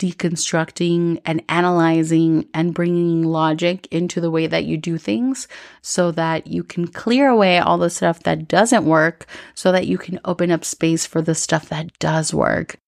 deconstructing and analyzing and bringing logic into the way that you do things so that you can clear away all the stuff that doesn't work so that you can open up space for the stuff that does work.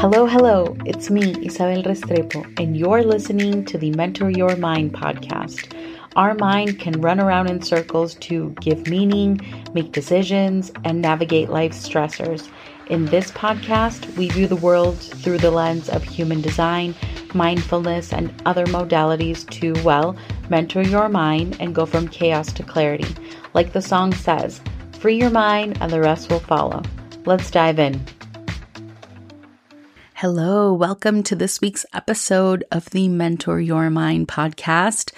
Hello, hello, it's me, Isabel Restrepo, and you're listening to the Mentor Your Mind podcast. Our mind can run around in circles to give meaning, make decisions, and navigate life's stressors. In this podcast, we view the world through the lens of human design, mindfulness, and other modalities to, well, mentor your mind and go from chaos to clarity. Like the song says, free your mind and the rest will follow. Let's dive in. Hello, welcome to this week's episode of the Mentor Your Mind podcast.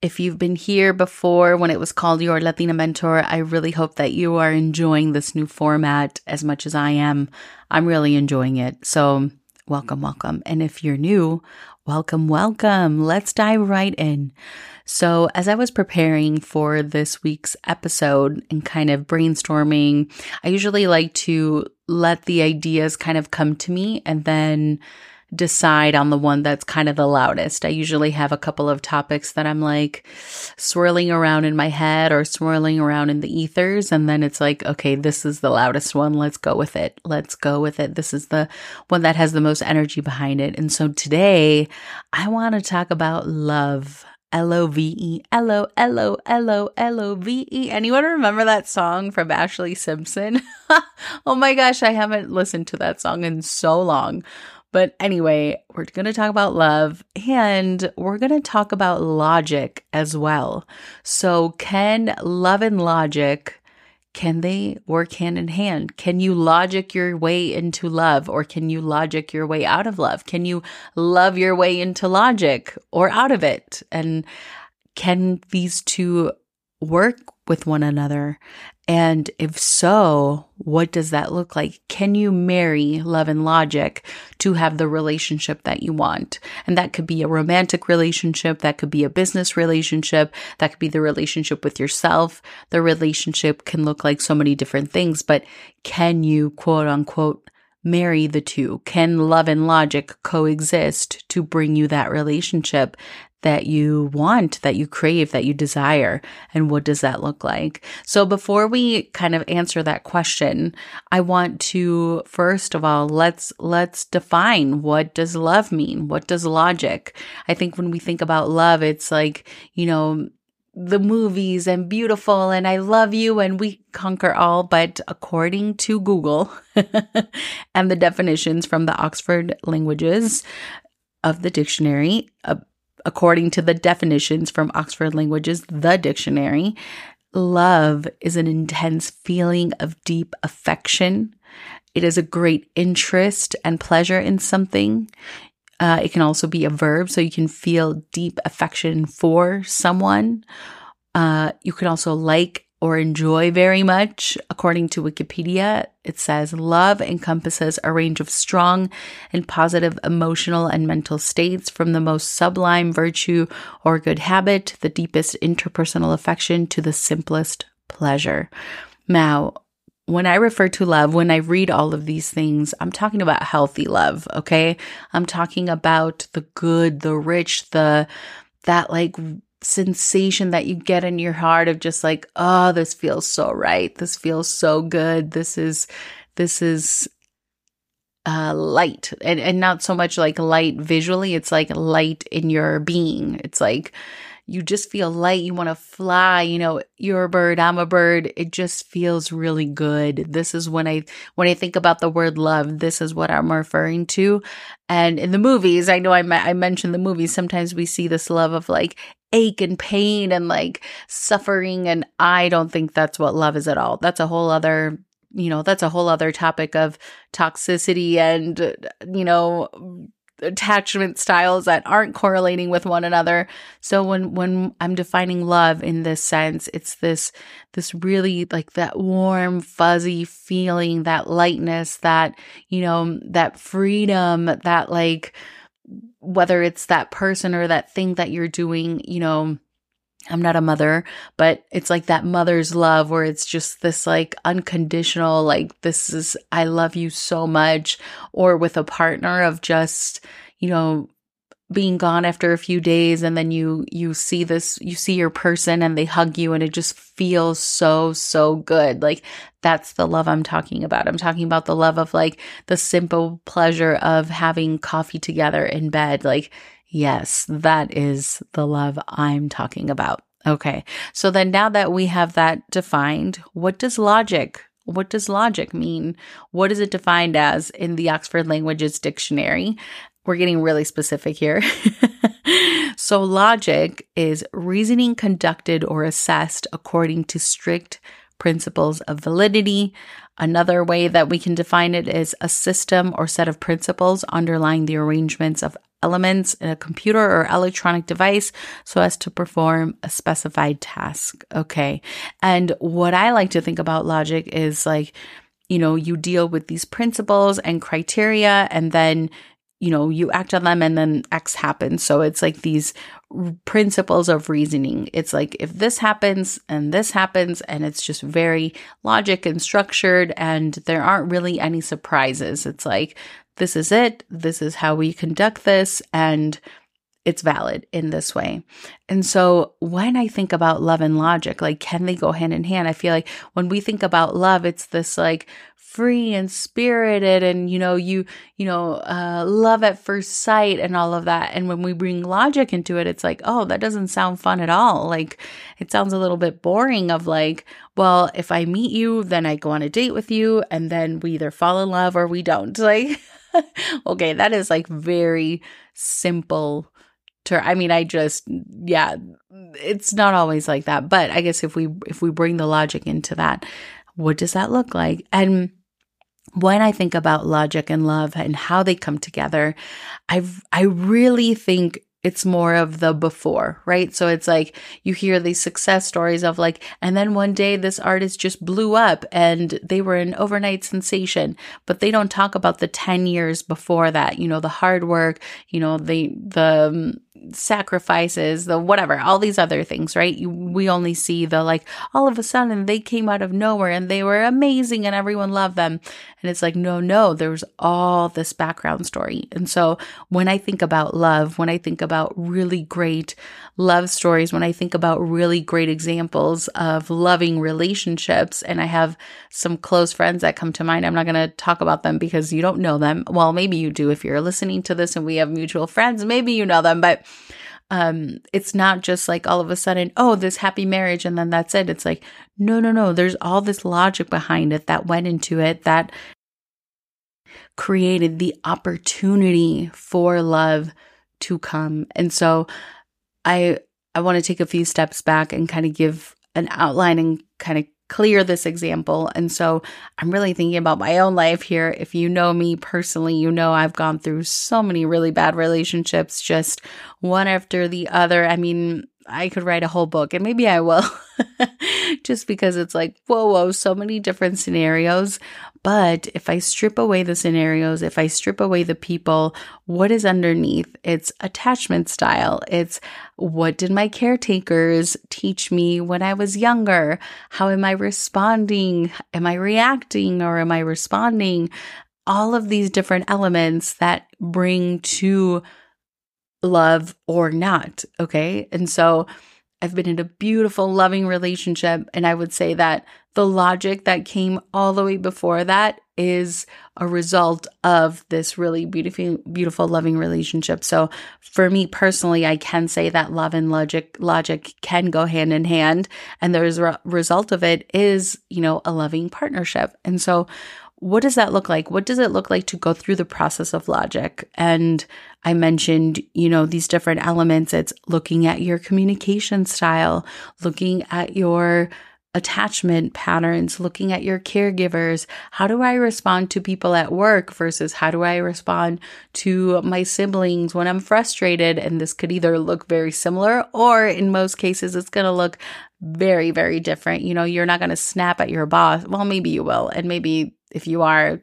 If you've been here before when it was called Your Latina Mentor, I really hope that you are enjoying this new format as much as I am. I'm really enjoying it. So welcome, welcome. And if you're new, welcome, welcome. Let's dive right in. So as I was preparing for this week's episode and kind of brainstorming, I usually like to let the ideas kind of come to me and then decide on the one that's kind of the loudest. I usually have a couple of topics that I'm like swirling around in my head or swirling around in the ethers. And then it's like, okay, this is the loudest one. Let's go with it. Let's go with it. This is the one that has the most energy behind it. And so today I want to talk about love. L-O-V-E, L-O-L-O-L-O-L-O-V-E. Anyone remember that song from Ashley Simpson? Oh my gosh, I haven't listened to that song in so long. But anyway, we're going to talk about love and we're going to talk about logic as well. So can love and logic, can they work hand in hand? Can you logic your way into love or can you logic your way out of love? Can you love your way into logic or out of it? And can these two work with one another? And if so, what does that look like? Can you marry love and logic to have the relationship that you want? And that could be a romantic relationship, that could be a business relationship, that could be the relationship with yourself. The relationship can look like so many different things, but can you, quote unquote, marry the two? Can love and logic coexist to bring you that relationship that you want, that you crave, that you desire, and what does that look like? So before we kind of answer that question, I want to, first of all, let's define, what does love mean? What does logic? I think when we think about love, it's like, you know, the movies and beautiful and I love you and we conquer all, but according to Google and the definitions from the Oxford Languages of the dictionary, according to the definitions from Oxford Languages, the dictionary, love is an intense feeling of deep affection. It is a great interest and pleasure in something. It can also be a verb, so you can feel deep affection for someone. You can also like or enjoy very much. According to Wikipedia, it says love encompasses a range of strong and positive emotional and mental states, from the most sublime virtue or good habit, the deepest interpersonal affection, to the simplest pleasure. Now, when I refer to love, when I read all of these things, I'm talking about healthy love, okay? I'm talking about the good, the rich, that like sensation that you get in your heart of just like, oh, this feels so right. This feels so good. This is light, and not so much like light visually. It's like light in your being. It's like you just feel light. You want to fly. You know, you're a bird, I'm a bird. It just feels really good. This is when I think about the word love, this is what I'm referring to. And in the movies, I know I mentioned the movies. Sometimes we see this love of like ache and pain and like suffering. And I don't think that's what love is at all. That's a whole other, you know, that's a whole other topic of toxicity and, you know, attachment styles that aren't correlating with one another. So when I'm defining love in this sense, it's this really like that warm, fuzzy feeling, that lightness, that, you know, that freedom, that like, whether it's that person or that thing that you're doing, you know, I'm not a mother, but it's like that mother's love where it's just this like unconditional, like this is, I love you so much. Or with a partner of just, you know, being gone after a few days and then you see your person and they hug you and it just feels so good. Like that's the love I'm talking about. I'm talking about the love of like the simple pleasure of having coffee together in bed. Like, yes, that is the love I'm talking about. Okay. So then now that we have that defined, what does logic mean? What is it defined as in the Oxford Languages Dictionary? We're getting really specific here. So logic is reasoning conducted or assessed according to strict principles of validity. Another way that we can define it is a system or set of principles underlying the arrangements of elements in a computer or electronic device so as to perform a specified task. Okay. And what I like to think about logic is like, you know, you deal with these principles and criteria and then you know, you act on them and then X happens. So it's like these principles of reasoning. It's like if this happens and it's just very logic and structured and there aren't really any surprises. It's like, this is it. This is how we conduct this. And it's valid in this way. And so when I think about love and logic, like, can they go hand in hand? I feel like when we think about love, it's this like free and spirited and, you know, love at first sight and all of that. And when we bring logic into it, it's like, oh, that doesn't sound fun at all. Like it sounds a little bit boring of like, well, if I meet you, then I go on a date with you and then we either fall in love or we don't. Like, okay, that is like very simple. It's not always like that. But I guess if we bring the logic into that, what does that look like? And when I think about logic and love and how they come together, I really think it's more of the before, right? So it's like you hear these success stories of like, and then one day this artist just blew up and they were an overnight sensation, but they don't talk about the 10 years before that, you know, the hard work, you know, the sacrifices, the whatever, all these other things, right? We only see the like, all of a sudden they came out of nowhere and they were amazing and everyone loved them. And it's like, no, there's all this background story. And so when I think about love, when I think about really great love stories, when I think about really great examples of loving relationships, and I have some close friends that come to mind. I'm not going to talk about them because you don't know them. Well, maybe you do if you're listening to this and we have mutual friends, maybe you know them, but it's not just like all of a sudden, oh, this happy marriage and then that's it. It's like, no, there's all this logic behind it that went into it that created the opportunity for love to come. And so I want to take a few steps back and kind of give an outline and kind of clear this example. And so I'm really thinking about my own life here. If you know me personally, you know I've gone through so many really bad relationships, just one after the other. I mean, I could write a whole book and maybe I will just because it's like, whoa, so many different scenarios. But if I strip away the scenarios, if I strip away the people, what is underneath? It's attachment style. It's what did my caretakers teach me when I was younger? How am I responding? Am I reacting or am I responding? All of these different elements that bring to love or not. Okay. And so I've been in a beautiful, loving relationship. And I would say that the logic that came all the way before that is a result of this really beautiful, beautiful, loving relationship. So for me personally, I can say that love and logic can go hand in hand. And the result of it is, you know, a loving partnership. And so what does that look like? What does it look like to go through the process of logic? And I mentioned, you know, these different elements. It's looking at your communication style, looking at your attachment patterns, looking at your caregivers. How do I respond to people at work versus how do I respond to my siblings when I'm frustrated? And this could either look very similar or in most cases, it's going to look very, very different. You know, you're not going to snap at your boss. Well, maybe you will. And maybe if you are,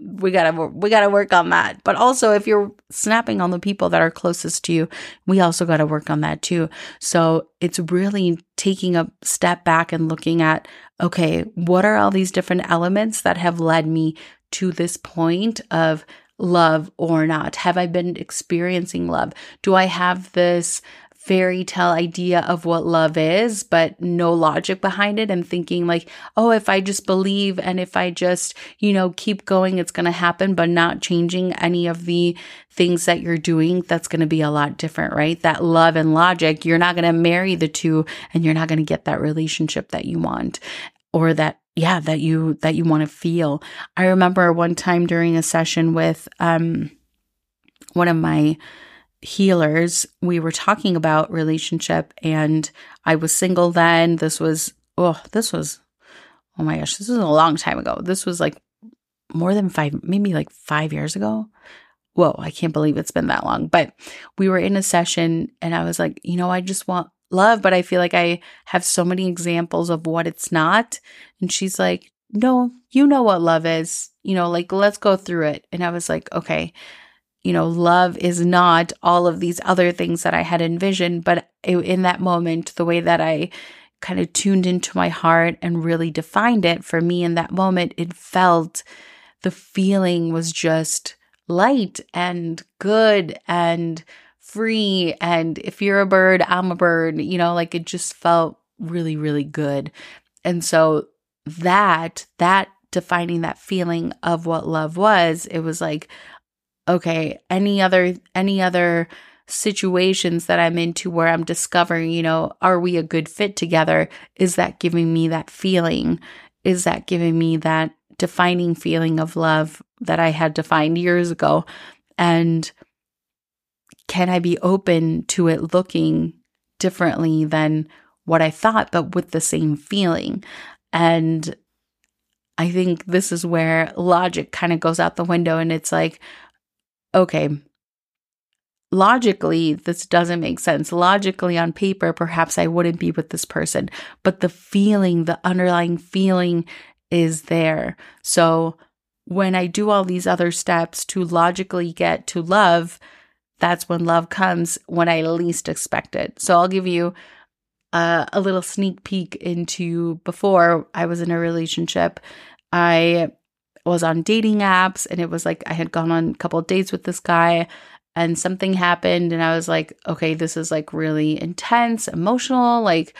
we gotta work on that. But also, if you're snapping on the people that are closest to you, we also gotta work on that too. So it's really taking a step back and looking at, okay, what are all these different elements that have led me to this point of love or not? Have I been experiencing love? Do I have this fairy tale idea of what love is, but no logic behind it, and thinking like, oh, if I just believe and if I just, you know, keep going, it's going to happen, but not changing any of the things that you're doing, that's going to be a lot different, right? That love and logic, you're not going to marry the two, and you're not going to get that relationship that you want, or that, yeah, that you want to feel. I remember one time during a session with one of my healers, we were talking about relationship, and I was single then. This was a long time ago. This was like more than maybe 5 years ago. Whoa, I can't believe it's been that long. But we were in a session, and I was like, you know, I just want love, but I feel like I have so many examples of what it's not. And she's like, no, you know what love is, you know, like, let's go through it. And I was like, okay, you know, love is not all of these other things that I had envisioned. But in that moment, the way that I kind of tuned into my heart and really defined it for me in that moment, it felt, the feeling was just light and good and free. And if you're a bird, I'm a bird, you know, like, it just felt really, really good. And so that defining that feeling of what love was, it was like, okay, any other situations that I'm into where I'm discovering, you know, are we a good fit together? Is that giving me that feeling? Is that giving me that defining feeling of love that I had defined years ago? And can I be open to it looking differently than what I thought, but with the same feeling? And I think this is where logic kind of goes out the window, and it's like, okay, logically, this doesn't make sense. Logically, on paper, perhaps I wouldn't be with this person, but the feeling, the underlying feeling is there. So when I do all these other steps to logically get to love, that's when love comes, when I least expect it. So I'll give you a little sneak peek into before I was in a relationship. I was on dating apps, and it was like I had gone on a couple of dates with this guy, and something happened, and I was like, okay, this is like really intense, emotional, like,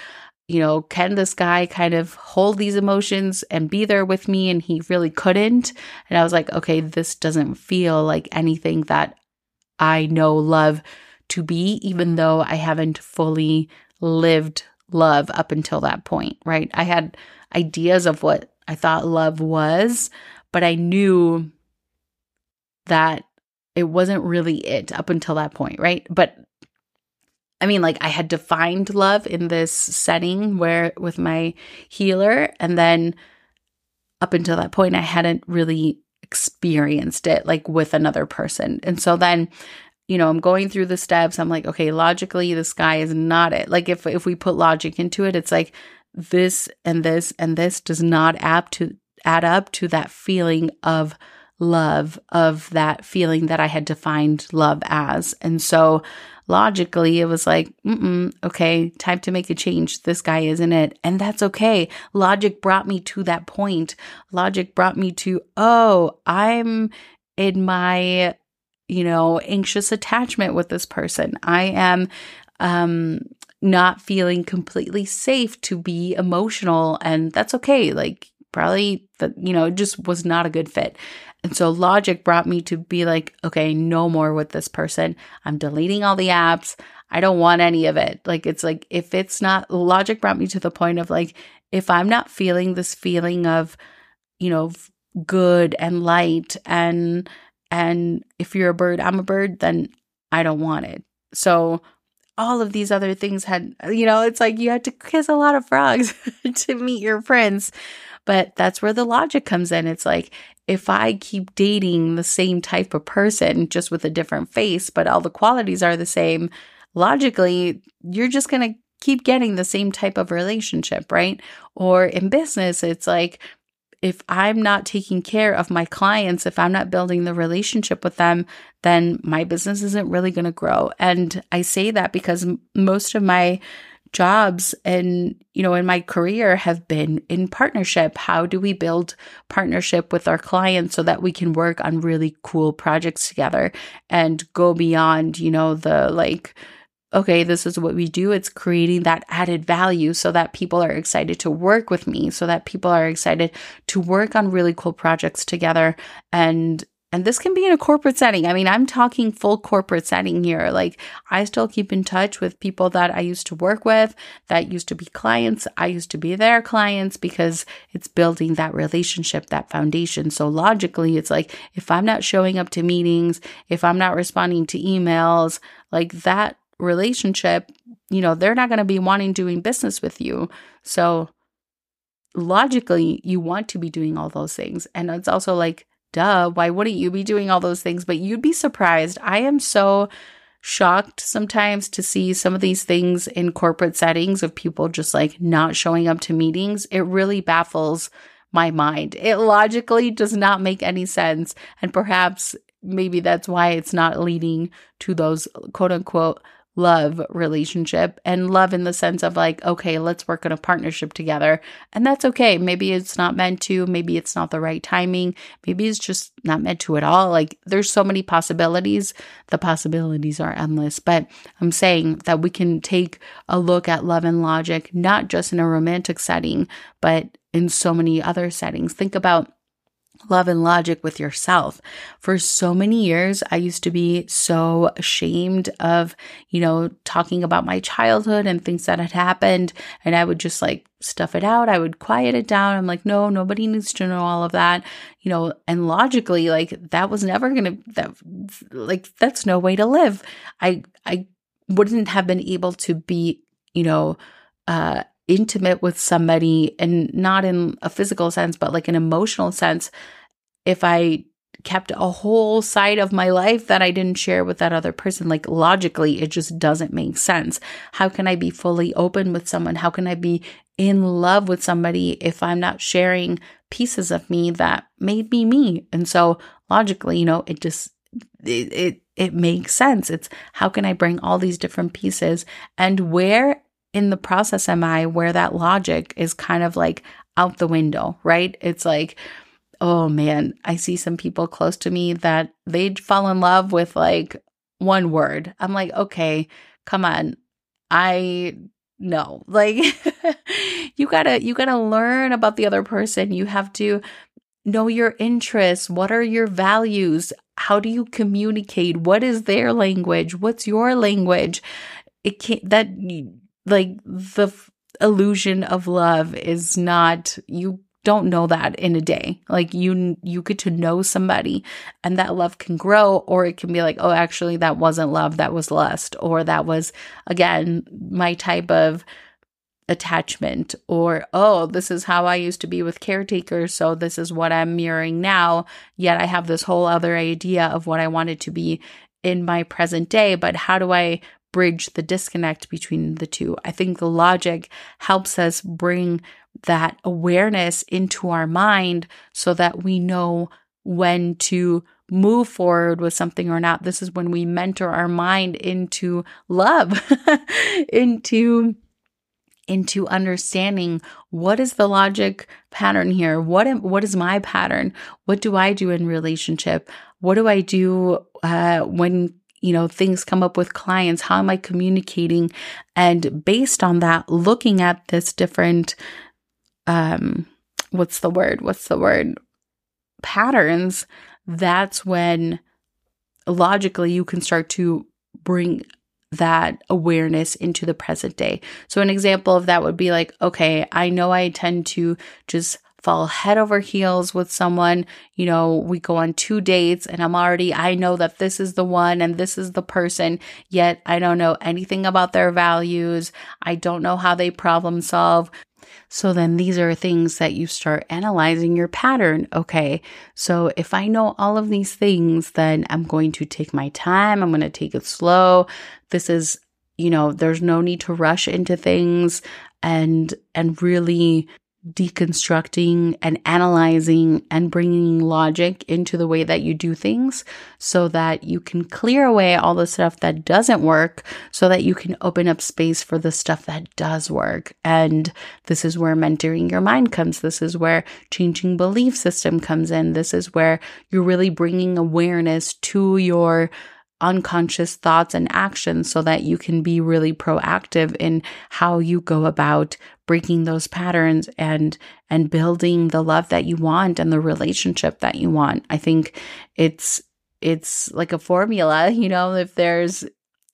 you know, can this guy kind of hold these emotions and be there with me? And he really couldn't. And I was like, okay, this doesn't feel like anything that I know love to be, even though I haven't fully lived love up until that point, right? I had ideas of what I thought love was, but I knew that it wasn't really it up until that point, right? But I mean, like, I had defined love in this setting where with my healer, and then up until that point, I hadn't really experienced it like with another person. And so then, you know, I'm going through the steps. I'm like, okay, logically, this guy is not it. Like, if we put logic into it, it's like this and this and this does not add up to that feeling of love, of that feeling that I had defined love as. And so logically, it was like, okay, time to make a change. This guy isn't it. And that's okay. Logic brought me to that point. Logic brought me to, oh, I'm in my, you know, anxious attachment with this person. I am not feeling completely safe to be emotional, and that's okay. Like, probably that, you know, it just was not a good fit. And so logic brought me to be like, okay, no more with this person. I'm deleting all the apps. I don't want any of it. Like, it's like, if it's not, logic brought me to the point of like, if I'm not feeling this feeling of, you know, good and light, and if you're a bird, I'm a bird, then I don't want it. So all of these other things had, you know, it's like you had to kiss a lot of frogs to meet your prince. But that's where the logic comes in. It's like, if I keep dating the same type of person, just with a different face, but all the qualities are the same, logically, you're just going to keep getting the same type of relationship, right? Or in business, it's like, if I'm not taking care of my clients, if I'm not building the relationship with them, then my business isn't really going to grow. And I say that because most of my jobs and, you know, in my career have been in partnership. How do we build partnership with our clients so that we can work on really cool projects together and go beyond, you know, the like, okay, this is what we do. It's creating that added value so that people are excited to work with me, so that people are excited to work on really cool projects together. And this can be in a corporate setting. I mean, I'm talking full corporate setting here. Like, I still keep in touch with people that I used to work with, that used to be clients. I used to be their clients because it's building that relationship, that foundation. So logically, it's like, if I'm not showing up to meetings, if I'm not responding to emails, like that relationship, you know, they're not going to be wanting doing business with you. So logically, you want to be doing all those things. And it's also like, duh, why wouldn't you be doing all those things? But you'd be surprised. I am so shocked sometimes to see some of these things in corporate settings of people just like not showing up to meetings. It really baffles my mind. It logically does not make any sense. And perhaps maybe that's why it's not leading to those quote unquote love relationship, and love in the sense of like, okay, let's work on a partnership together. And that's okay. Maybe it's not meant to, maybe it's not the right timing. Maybe it's just not meant to at all. Like, there's so many possibilities. The possibilities are endless, but I'm saying that we can take a look at love and logic, not just in a romantic setting, but in so many other settings. Think about love and logic with yourself. For so many years, I used to be so ashamed of, you know, talking about my childhood and things that had happened. And I would just like stuff it out. I would quiet it down. I'm like, no, nobody needs to know all of that, you know, and logically, like that was never going to, that like, that's no way to live. I wouldn't have been able to be, you know, intimate with somebody, and not in a physical sense, but like an emotional sense, if I kept a whole side of my life that I didn't share with that other person. Like logically, it just doesn't make sense. How can I be fully open with someone? How can I be in love with somebody if I'm not sharing pieces of me that made me me? And so logically, you know, it just, it makes sense. It's how can I bring all these different pieces, and where in the process am I where that logic is kind of like out the window, right? It's like, oh man, I see some people close to me that they'd fall in love with like one word. I'm like, okay, come on. I know, like you gotta learn about the other person. You have to know your interests. What are your values? How do you communicate? What is their language? What's your language? It can't, that like the illusion of love is not, you don't know that in a day. Like you get to know somebody and that love can grow, or it can be like, oh, actually that wasn't love, that was lust, or that was, again, my type of attachment, or, oh, this is how I used to be with caretakers, so this is what I'm mirroring now, yet I have this whole other idea of what I wanted to be in my present day, but how do I bridge the disconnect between the two? I think the logic helps us bring that awareness into our mind so that we know when to move forward with something or not. This is when we mentor our mind into love, into understanding what is the logic pattern here. What is my pattern? What do I do in relationship? What do I do when, you know, things come up with clients? How am I communicating? And based on that, looking at this different, patterns, that's when logically you can start to bring that awareness into the present day. So an example of that would be like, okay, I know I tend to just fall head over heels with someone, you know, we go on 2 dates and I know that this is the one and this is the person, yet I don't know anything about their values. I don't know how they problem solve. So then these are things that you start analyzing your pattern. Okay, so if I know all of these things, then I'm going to take my time. I'm going to take it slow. This is, you know, there's no need to rush into things and really deconstructing and analyzing and bringing logic into the way that you do things so that you can clear away all the stuff that doesn't work so that you can open up space for the stuff that does work. And this is where mentoring your mind comes. This is where changing belief system comes in. This is where you're really bringing awareness to your unconscious thoughts and actions so that you can be really proactive in how you go about breaking those patterns and building the love that you want and the relationship that you want. I think it's like a formula, you know, if there's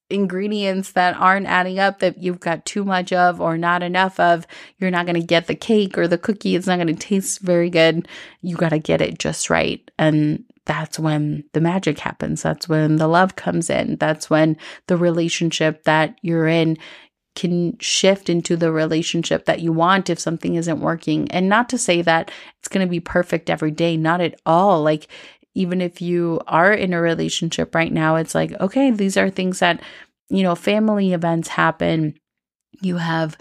ingredients that aren't adding up, that you've got too much of or not enough of, you're not going to get the cake or the cookie. It's not going to taste very good. You got to get it just right. And that's when the magic happens. That's when the love comes in. That's when the relationship that you're in can shift into the relationship that you want if something isn't working. And not to say that it's going to be perfect every day, not at all. Like, even if you are in a relationship right now, it's like, okay, these are things that, you know, family events happen. You have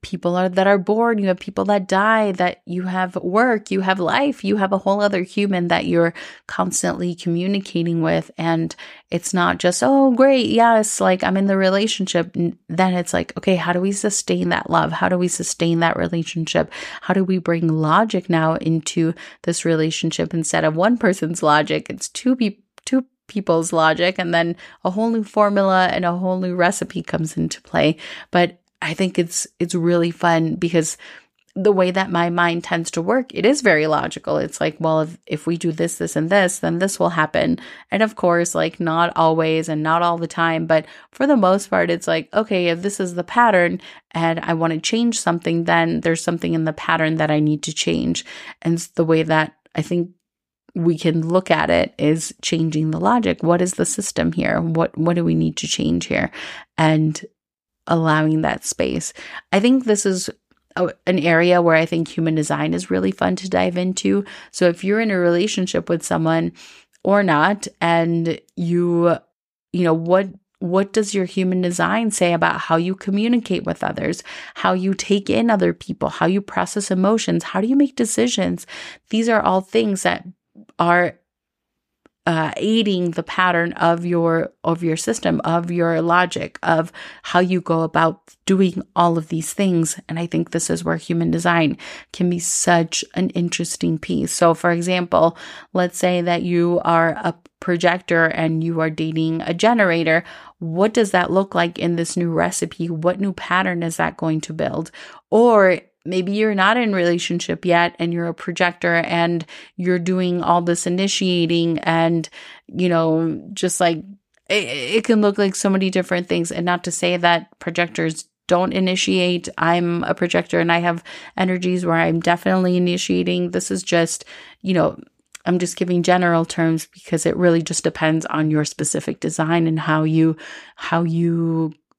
people that are born, you have people that die, that you have work, you have life, you have a whole other human that you're constantly communicating with. And it's not just, oh, great, yes, like I'm in the relationship. And then it's like, okay, how do we sustain that love? How do we sustain that relationship? How do we bring logic now into this relationship? Instead of one person's logic, it's two people's logic. And then a whole new formula and a whole new recipe comes into play. But I think it's really fun because the way that my mind tends to work, it is very logical. It's like, well, if we do this, this, and this, then this will happen. And of course, like not always and not all the time, but for the most part, it's like, okay, if this is the pattern and I want to change something, then there's something in the pattern that I need to change. And the way that I think we can look at it is changing the logic. What is the system here? What do we need to change here? And allowing that space. I think this is an area where I think human design is really fun to dive into. So if you're in a relationship with someone or not, and you know, what does your human design say about how you communicate with others, how you take in other people, how you process emotions, how do you make decisions? These are all things that are aiding the pattern of your system, of your logic, of how you go about doing all of these things. And I think this is where human design can be such an interesting piece. So for example, let's say that you are a projector and you are dating a generator. What does that look like in this new recipe? What new pattern is that going to build? Or maybe you're not in a relationship yet and you're a projector and you're doing all this initiating and, you know, just like it can look like so many different things. And not to say that projectors don't initiate. I'm a projector and I have energies where I'm definitely initiating. This is just, you know, I'm just giving general terms because it really just depends on your specific design and how you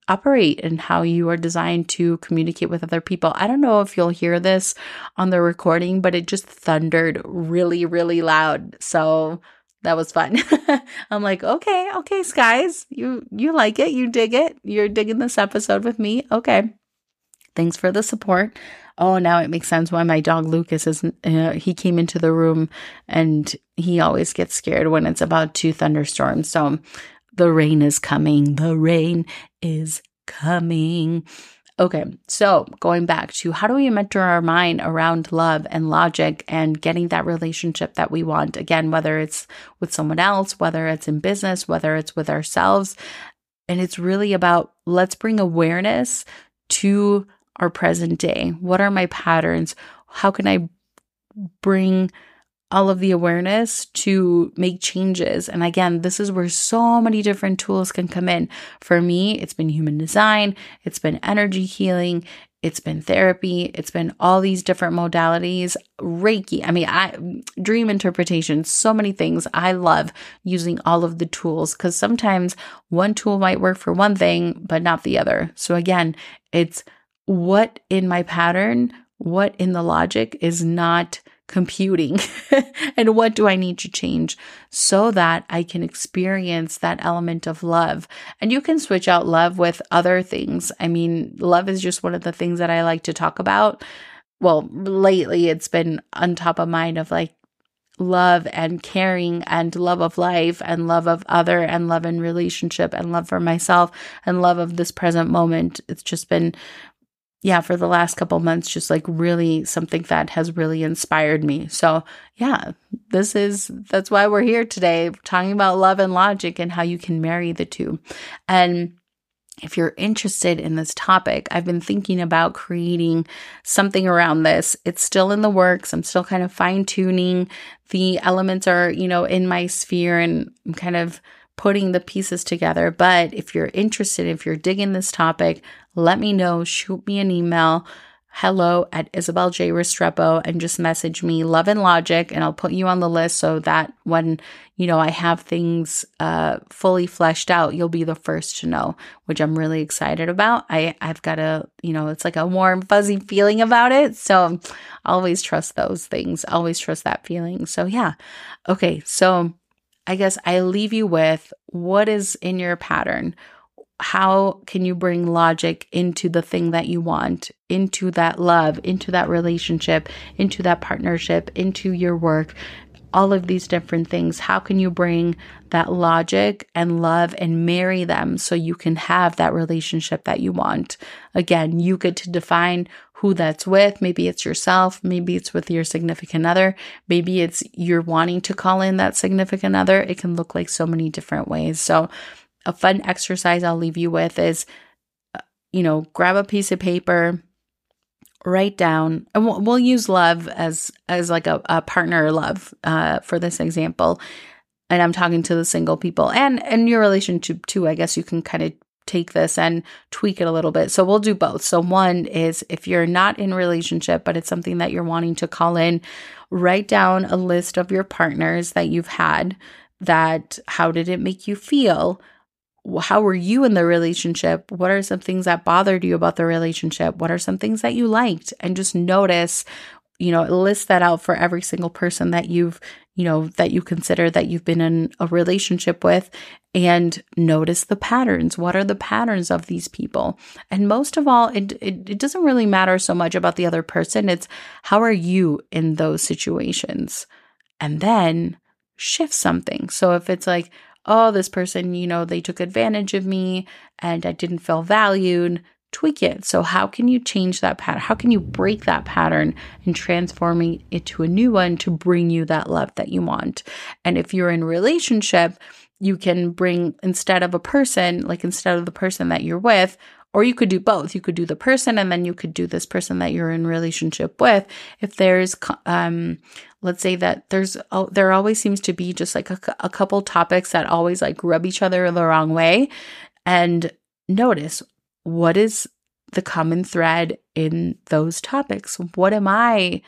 operate and how you are designed to communicate with other people. I don't know if you'll hear this on the recording, but it just thundered really, really loud. So that was fun. I'm like, okay, guys, you like it, you dig it, you're digging this episode with me. Okay, thanks for the support. Oh, now it makes sense why my dog Lucas isn't, he came into the room and he always gets scared when it's about to thunderstorm. So the rain is coming. The rain is coming. Okay, so going back to how do we mentor our mind around love and logic and getting that relationship that we want? Again, whether it's with someone else, whether it's in business, whether it's with ourselves. And it's really about let's bring awareness to our present day. What are my patterns? How can I bring all of the awareness to make changes? And again, this is where so many different tools can come in. For me, it's been human design, it's been energy healing, it's been therapy, it's been all these different modalities, Reiki, dream interpretation, so many things. I love using all of the tools because sometimes one tool might work for one thing, but not the other. So again, it's what in my pattern, what in the logic is not computing and what do I need to change so that I can experience that element of love. And you can switch out love with other things. I mean, love is just one of the things that I like to talk about. well, lately it's been on top of mind of like love and caring and love of life and love of other and love in relationship and love for myself and love of this present moment. It's just been, yeah, for the last couple months, just like really something that has really inspired me. So yeah, that's why we're here today, talking about love and logic and how you can marry the two. And if you're interested in this topic, I've been thinking about creating something around this. It's still in the works. I'm still kind of fine-tuning. The elements are, in my sphere, and I'm kind of putting the pieces together. But if you're interested, if you're digging this topic, let me know. Shoot me an email, hello@IsabelJRestrepo, and just message me love and logic, and I'll put you on the list so that when, I have things fully fleshed out, you'll be the first to know, which I'm really excited about. I've got it's like a warm, fuzzy feeling about it. So always trust those things. Always trust that feeling. So yeah. Okay. So I guess I leave you with, what is in your pattern? How can you bring logic into the thing that you want, into that love, into that relationship, into that partnership, into your work, all of these different things? How can you bring that logic and love and marry them so you can have that relationship that you want? Again, you get to define who that's with. Maybe it's yourself. Maybe it's with your significant other. Maybe it's you're wanting to call in that significant other. It can look like so many different ways. So a fun exercise I'll leave you with is, grab a piece of paper, write down, and we'll use love as like a partner love for this example. And I'm talking to the single people and your relationship too. I guess you can kind of take this and tweak it a little bit. So we'll do both. So one is, if you're not in a relationship, but it's something that you're wanting to call in, write down a list of your partners that you've had, that how did it make you feel? How were you in the relationship? What are some things that bothered you about the relationship? What are some things that you liked? And just notice, list that out for every single person that that you consider that you've been in a relationship with, and notice the patterns. What are the patterns of these people? And most of all, it doesn't really matter so much about the other person. It's how are you in those situations? And then shift something. So if it's like, oh, this person, they took advantage of me and I didn't feel valued, tweak it. So how can you change that pattern? How can you break that pattern and transforming it to a new one to bring you that love that you want? And if you're in a relationship, you can bring, instead of the person that you're with, or you could do both. You could do the person, and then you could do this person that you're in relationship with. If there's, let's say that there always seems to be just like a couple topics that always like rub each other the wrong way, and notice, what is the common thread in those topics? What am I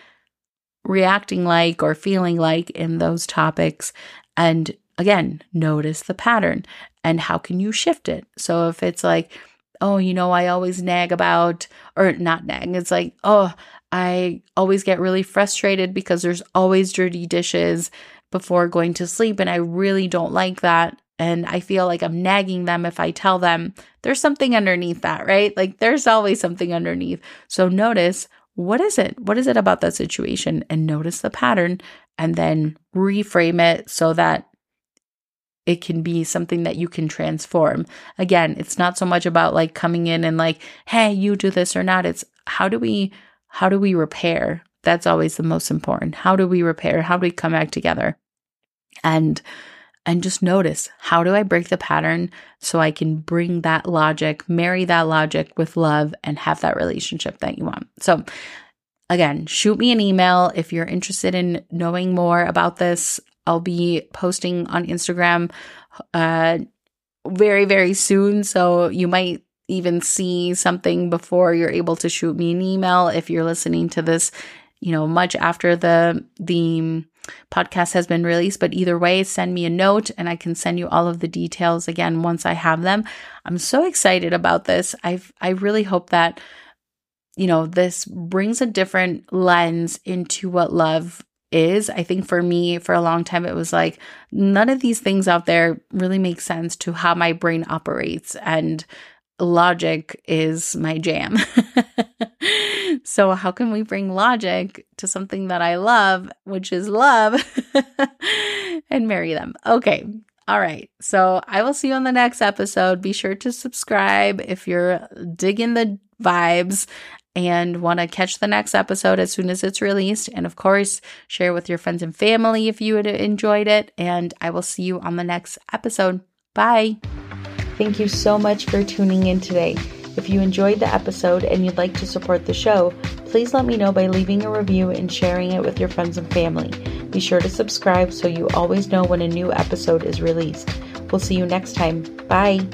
reacting like or feeling like in those topics? And again, notice the pattern and how can you shift it? So if it's like, oh, I always nag about, or not nag, it's like, oh, I always get really frustrated because there's always dirty dishes before going to sleep, and I really don't like that, and I feel like I'm nagging them if I tell them. There's something underneath that, right? Like there's always something underneath. So notice, what is it? What is it about that situation? And notice the pattern, and then reframe it so that it can be something that you can transform. Again, it's not so much about like coming in and like, hey, you do this or not. It's how do we repair? That's always the most important. How do we repair? How do we come back together? And just notice, how do I break the pattern so I can bring that logic, marry that logic with love, and have that relationship that you want? So again, shoot me an email if you're interested in knowing more about this. I'll be posting on Instagram very, very soon. So you might even see something before you're able to shoot me an email. If you're listening to this, much after the podcast has been released, but either way, send me a note and I can send you all of the details again once I have them. I'm so excited about this. I really hope that, this brings a different lens into what love is. I think for me, for a long time, it was like, none of these things out there really make sense to how my brain operates, and logic is my jam. So how can we bring logic to something that I love, which is love, and marry them? Okay. All right. So I will see you on the next episode. Be sure to subscribe if you're digging the vibes and want to catch the next episode as soon as it's released. And of course, share with your friends and family if you enjoyed it. And I will see you on the next episode. Bye. Thank you so much for tuning in today. If you enjoyed the episode and you'd like to support the show, please let me know by leaving a review and sharing it with your friends and family. Be sure to subscribe so you always know when a new episode is released. We'll see you next time. Bye.